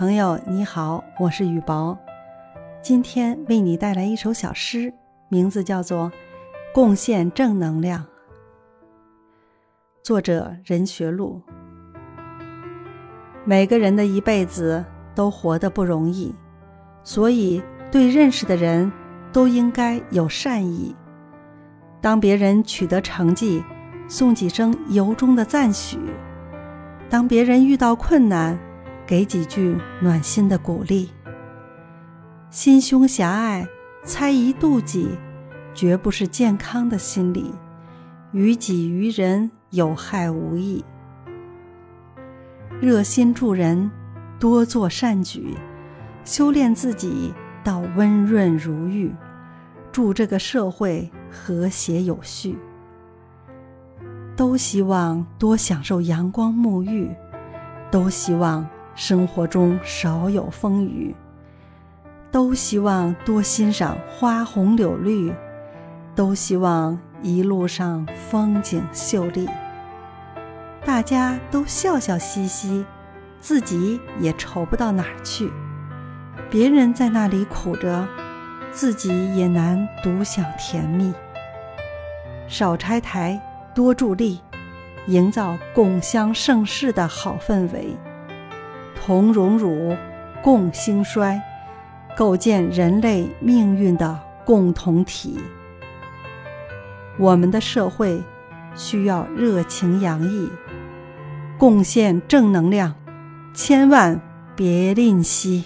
朋友你好，我是雨薄，今天为你带来一首小诗，名字叫做《贡献正能量》，作者任学路。每个人的一辈子都活得不容易，所以对认识的人都应该有善意。当别人取得成绩，送几声由衷的赞许；当别人遇到困难，给几句暖心的鼓励。心胸狭隘、猜疑、妒忌，绝不是健康的心理，于己于人有害无益。热心助人，多做善举，修炼自己到温润如玉，助这个社会和谐有序。都希望多享受阳光沐浴，都希望生活中少有风雨，都希望多欣赏花红柳绿，都希望一路上风景秀丽。大家都笑笑嘻嘻，自己也愁不到哪儿去，别人在那里苦着，自己也难独享甜蜜。少拆台，多助力，营造共襄盛世的好氛围，同荣辱，共兴衰，构建人类命运的共同体。我们的社会需要热情洋溢，贡献正能量，千万别吝惜。